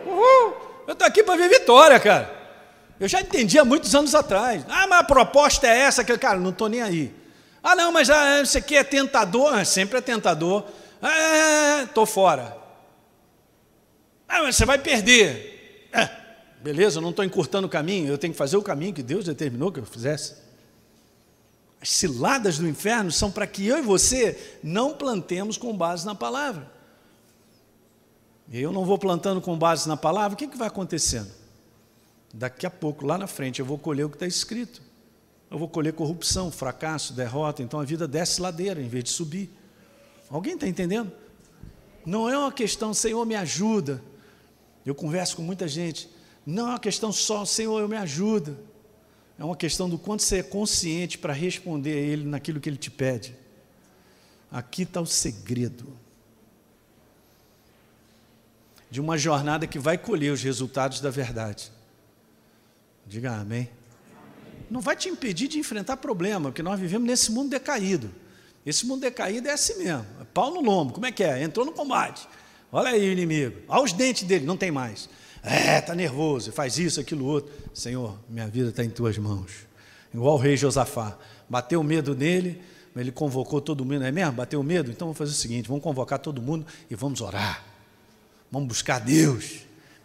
Uhul. Eu estou aqui para ver vitória, cara. Eu já entendi há muitos anos atrás. Ah, mas a proposta é essa, que, cara, não estou nem aí. Ah, não, mas ah, isso aqui é tentador. Ah, sempre é tentador. Ah, estou fora. Ah, mas você vai perder. Ah, beleza, eu não estou encurtando o caminho, eu tenho que fazer o caminho que Deus determinou que eu fizesse. As ciladas do inferno são para que eu e você não plantemos com base na palavra. Eu não vou plantando com base na palavra, o que, que vai acontecendo? Daqui a pouco, lá na frente, eu vou colher o que está escrito. eu vou colher corrupção, fracasso, derrota. Então a vida desce ladeira em vez de subir. Alguém está entendendo? Não é uma questão, Senhor, me ajuda. Eu converso com muita gente. Não é uma questão só, Senhor, eu me ajuda. É uma questão do quanto você é consciente para responder a Ele naquilo que Ele te pede. Aqui está o segredo de uma jornada que vai colher os resultados da verdade. Diga amém. Não vai te impedir de enfrentar problema, porque nós vivemos nesse mundo decaído. Esse mundo decaído é assim mesmo, é pau no lombo. Como é que é? Entrou no combate, olha aí o inimigo, olha os dentes dele, não tem mais, é, está nervoso, faz isso, aquilo, outro. Senhor, minha vida está em tuas mãos, igual o rei Josafá, bateu medo nele, ele convocou todo mundo, não é mesmo? Bateu medo? Então vamos fazer o seguinte, vamos convocar todo mundo e vamos orar, vamos buscar Deus.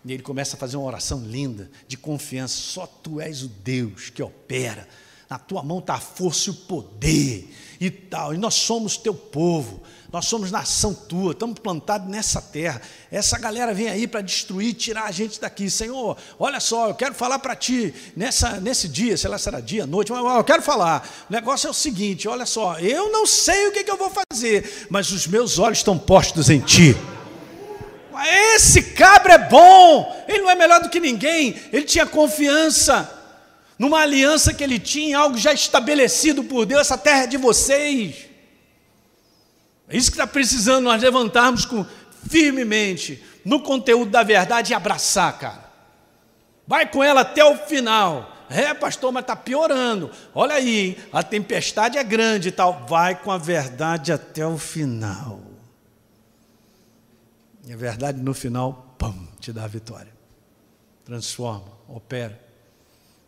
E ele começa a fazer uma oração linda, de confiança. Só tu és o Deus que opera, na tua mão está a força e o poder, e tal, e nós somos teu povo, nós somos nação tua, estamos plantados nessa terra, essa galera vem aí para destruir, tirar a gente daqui. Senhor, olha só, eu quero falar para ti, nessa, nesse dia, sei lá se era dia, noite, mas eu quero falar, o negócio é o seguinte, olha só, eu não sei o que, que eu vou fazer, mas os meus olhos estão postos em ti. Esse cabra é bom, ele não é melhor do que ninguém, ele tinha confiança numa aliança que ele tinha, algo já estabelecido por Deus, essa terra é de vocês. É isso que está precisando nós levantarmos com, firmemente no conteúdo da verdade e abraçar, cara. Vai com ela até o final. É, pastor, mas está piorando. Olha aí, hein? A tempestade é grande e tal. Vai com a verdade até o final. E a verdade no final, pam, te dá a vitória. Transforma, opera.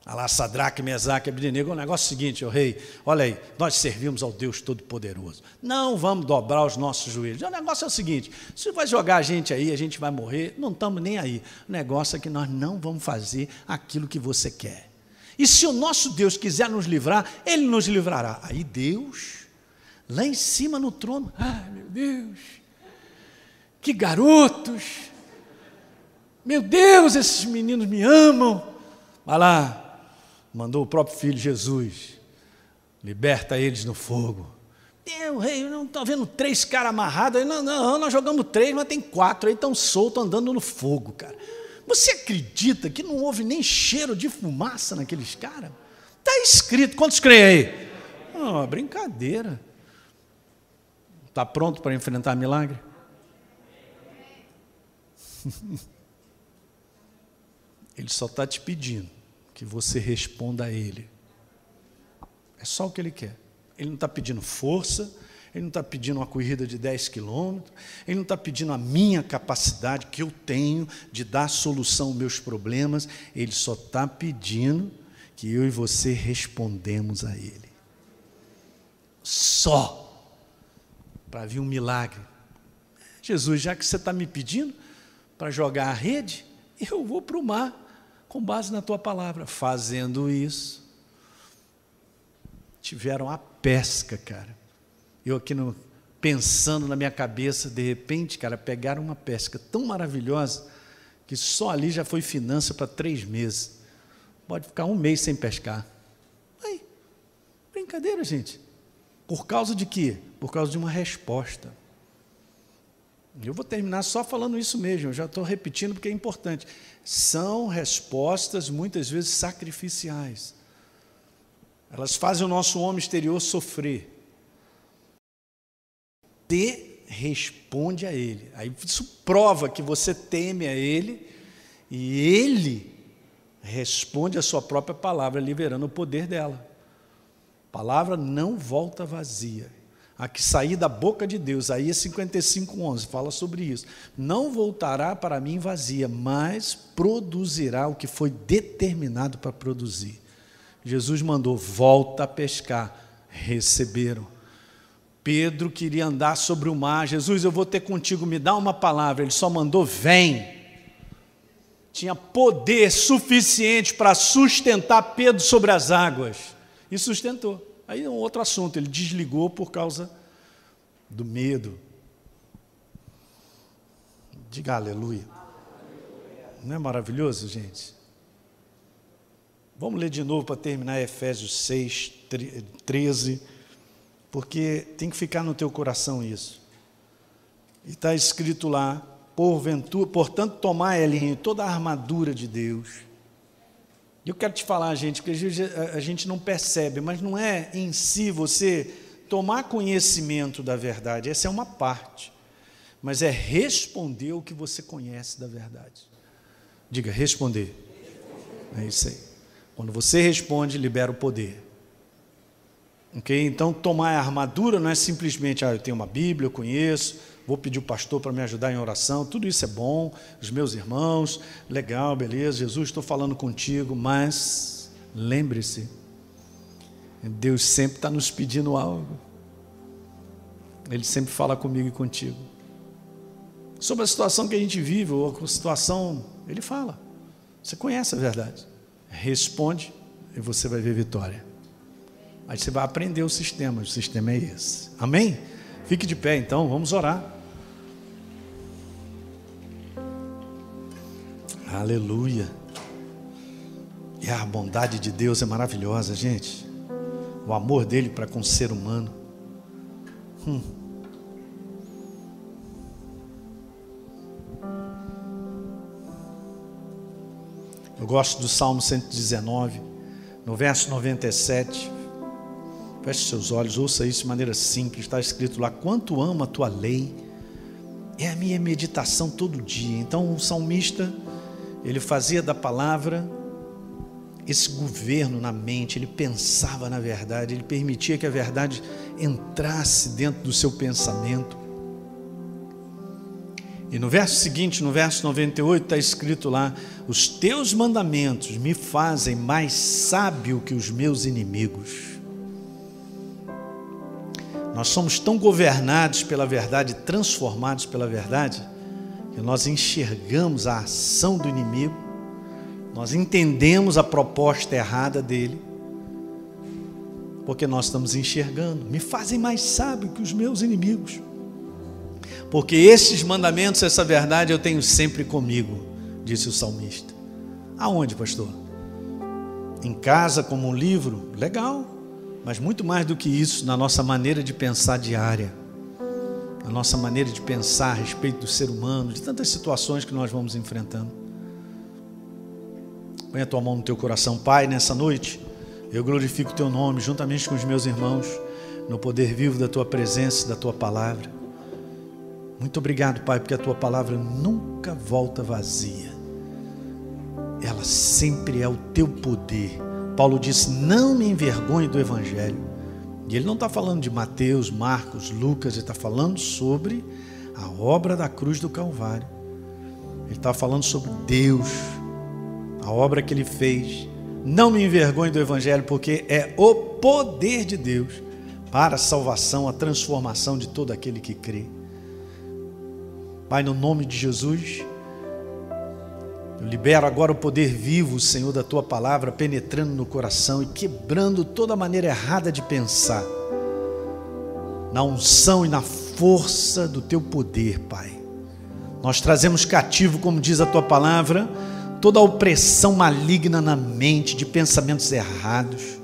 Alá, Sadraque, Mesaque, Abdenego, o negócio é o seguinte, o rei, olha aí, nós servimos ao Deus Todo-Poderoso, não vamos dobrar os nossos joelhos, o negócio é o seguinte, se vai jogar a gente aí, a gente vai morrer, não estamos nem aí, o negócio é que nós não vamos fazer aquilo que você quer, e se o nosso Deus quiser nos livrar, Ele nos livrará. Aí Deus, lá em cima no trono, ai meu Deus, que garotos, meu Deus, esses meninos me amam, vai lá, mandou o próprio filho Jesus, liberta eles no fogo. Meu rei, eu não estou vendo três caras amarrados, não, não, nós jogamos três, mas tem quatro aí tão soltos andando no fogo, cara. Você acredita que não houve nem cheiro de fumaça naqueles caras? Está escrito, quantos creem aí? Não, é brincadeira. Está pronto para enfrentar milagre? Ele só está te pedindo que você responda a Ele, é só o que Ele quer. Ele não está pedindo força, Ele não está pedindo uma corrida de dez quilômetros, Ele não está pedindo a minha capacidade que eu tenho de dar solução aos meus problemas, Ele só está pedindo que eu e você respondemos a Ele, só, para vir um milagre. Jesus, já que você está me pedindo para jogar a rede, eu vou para o mar, com base na tua palavra. Fazendo isso, tiveram a pesca, cara, eu aqui no, pensando na minha cabeça, de repente, cara, pegaram uma pesca tão maravilhosa, que só ali já foi finança para três meses, pode ficar um mês sem pescar, aí, brincadeira, gente, por causa de quê? Por causa de uma resposta. Eu vou terminar só falando isso mesmo, eu já estou repetindo porque é importante. São respostas muitas vezes sacrificiais. Elas fazem o nosso homem exterior sofrer. Te responde a Ele. Aí isso prova que você teme a Ele e Ele responde a sua própria palavra, liberando o poder dela. A palavra não volta vazia. A que sair da boca de Deus, aí é cinquenta e cinco, onze, fala sobre isso, não voltará para mim vazia, mas produzirá o que foi determinado para produzir. Jesus mandou, volta a pescar, receberam. Pedro queria andar sobre o mar, Jesus, eu vou ter contigo, me dá uma palavra, ele só mandou, vem. Tinha poder suficiente para sustentar Pedro sobre as águas, e sustentou. Aí é um outro assunto, ele desligou por causa do medo. Diga aleluia. Não é maravilhoso, gente? Vamos ler de novo para terminar Efésios seis, treze, porque tem que ficar no teu coração isso. E está escrito lá, porventura, portanto, tomai, Elinho, toda a armadura de Deus. E eu quero te falar, gente, que a gente não percebe, mas não é em si você tomar conhecimento da verdade, essa é uma parte, mas é responder o que você conhece da verdade. Diga, responder. É isso aí. Quando você responde, libera o poder. Ok? Então, tomar a armadura não é simplesmente, ah, eu tenho uma Bíblia, eu conheço, vou pedir o pastor para me ajudar em oração, tudo isso é bom, os meus irmãos, legal, beleza, Jesus, estou falando contigo, mas lembre-se, Deus sempre está nos pedindo algo. Ele sempre fala comigo e contigo. Sobre a situação que a gente vive, ou a situação, ele fala. Você conhece a verdade. Responde e você vai ver vitória. Aí você vai aprender o sistema, o sistema é esse. Amém? Fique de pé então, vamos orar. Aleluia. E a bondade de Deus é maravilhosa, gente. O amor dele para com o ser humano. Hum. Eu gosto do Salmo cento e dezenove, no verso noventa e sete. Feche seus olhos, ouça isso de maneira simples. Está escrito lá, quanto amo a tua lei, é a minha meditação todo dia. Então o salmista, ele fazia da palavra esse governo na mente, ele pensava na verdade, ele permitia que a verdade entrasse dentro do seu pensamento. E no verso seguinte, no verso noventa e oito, está escrito lá, os teus mandamentos me fazem mais sábio que os meus inimigos. Nós somos tão governados pela verdade, transformados pela verdade, que nós enxergamos a ação do inimigo, nós entendemos a proposta errada dele, porque nós estamos enxergando, me fazem mais sábio que os meus inimigos, porque esses mandamentos, essa verdade eu tenho sempre comigo, disse o salmista. Aonde, pastor? Em casa, como um livro? Legal, mas muito mais do que isso, na nossa maneira de pensar diária, na nossa maneira de pensar a respeito do ser humano, de tantas situações que nós vamos enfrentando. Põe a tua mão no teu coração. Pai, nessa noite, eu glorifico o teu nome, juntamente com os meus irmãos, no poder vivo da tua presença e da tua palavra. Muito obrigado, Pai, porque a tua palavra nunca volta vazia. Ela sempre é o teu poder. Paulo disse, não me envergonhe do Evangelho. E ele não está falando de Mateus, Marcos, Lucas, ele está falando sobre a obra da cruz do Calvário. Ele está falando sobre Deus, a obra que ele fez. Não me envergonhe do Evangelho, porque é o poder de Deus para a salvação, a transformação de todo aquele que crê. Pai, no nome de Jesus, eu libero agora o poder vivo, Senhor, da tua palavra, penetrando no coração e quebrando toda maneira errada de pensar, na unção e na força do teu poder, Pai. Nós trazemos cativo, como diz a tua palavra, toda a opressão maligna na mente, de pensamentos errados,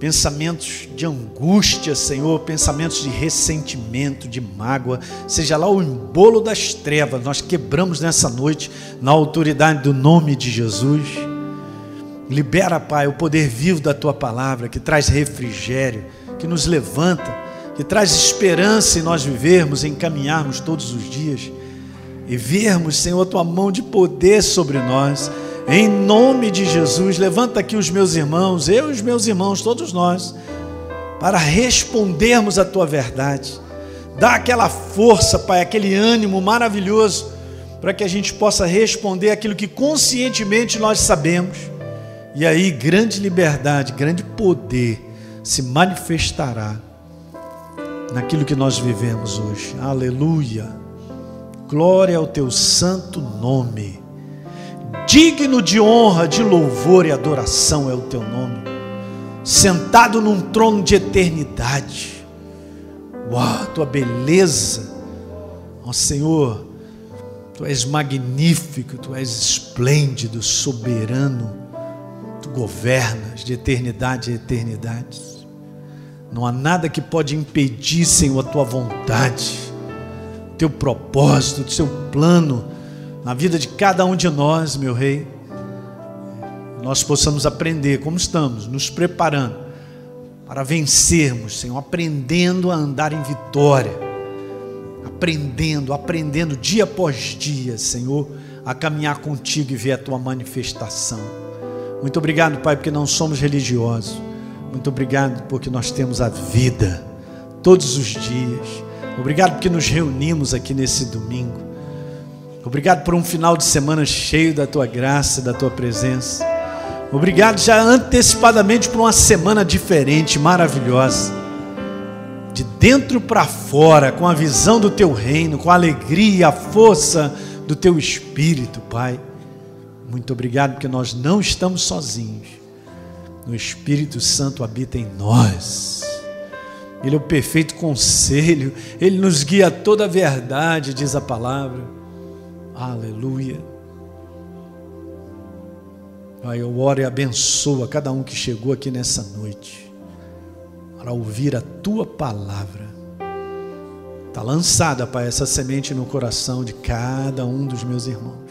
pensamentos de angústia, Senhor, pensamentos de ressentimento, de mágoa, seja lá o embolo das trevas, nós quebramos nessa noite, na autoridade do nome de Jesus. Libera, Pai, o poder vivo da tua palavra, que traz refrigério, que nos levanta, que traz esperança em nós vivermos, em caminharmos todos os dias, e vermos, Senhor, a tua mão de poder sobre nós, em nome de Jesus. Levanta aqui os meus irmãos, eu e os meus irmãos, todos nós, para respondermos a tua verdade. Dá aquela força, Pai, aquele ânimo maravilhoso, para que a gente possa responder aquilo que conscientemente nós sabemos, e aí grande liberdade, grande poder se manifestará naquilo que nós vivemos hoje. Aleluia! Glória ao teu santo nome, digno de honra, de louvor e adoração é o teu nome, sentado num trono de eternidade. Uau, tua beleza, ó Senhor, tu és magnífico, tu és esplêndido, soberano, tu governas de eternidade a eternidades. Não há nada que pode impedir, Senhor, a tua vontade, o teu propósito, o teu plano na vida de cada um de nós, meu Rei. Nós possamos aprender como estamos, nos preparando para vencermos, Senhor, aprendendo a andar em vitória, aprendendo, aprendendo dia após dia, Senhor, a caminhar contigo e ver a tua manifestação. Muito obrigado, Pai, porque não somos religiosos. Muito obrigado porque nós temos a vida todos os dias. Obrigado porque nos reunimos aqui nesse domingo. Obrigado por um final de semana cheio da tua graça, da tua presença. Obrigado já antecipadamente por uma semana diferente, maravilhosa. De dentro para fora, com a visão do teu reino, com a alegria, a força do teu Espírito, Pai. Muito obrigado porque nós não estamos sozinhos. O Espírito Santo habita em nós. Ele é o perfeito conselho. Ele nos guia a toda a verdade, diz a palavra. Aleluia. Pai, eu oro e abençoo a cada um que chegou aqui nessa noite para ouvir a tua palavra. Está lançada, Pai, essa semente no coração de cada um dos meus irmãos.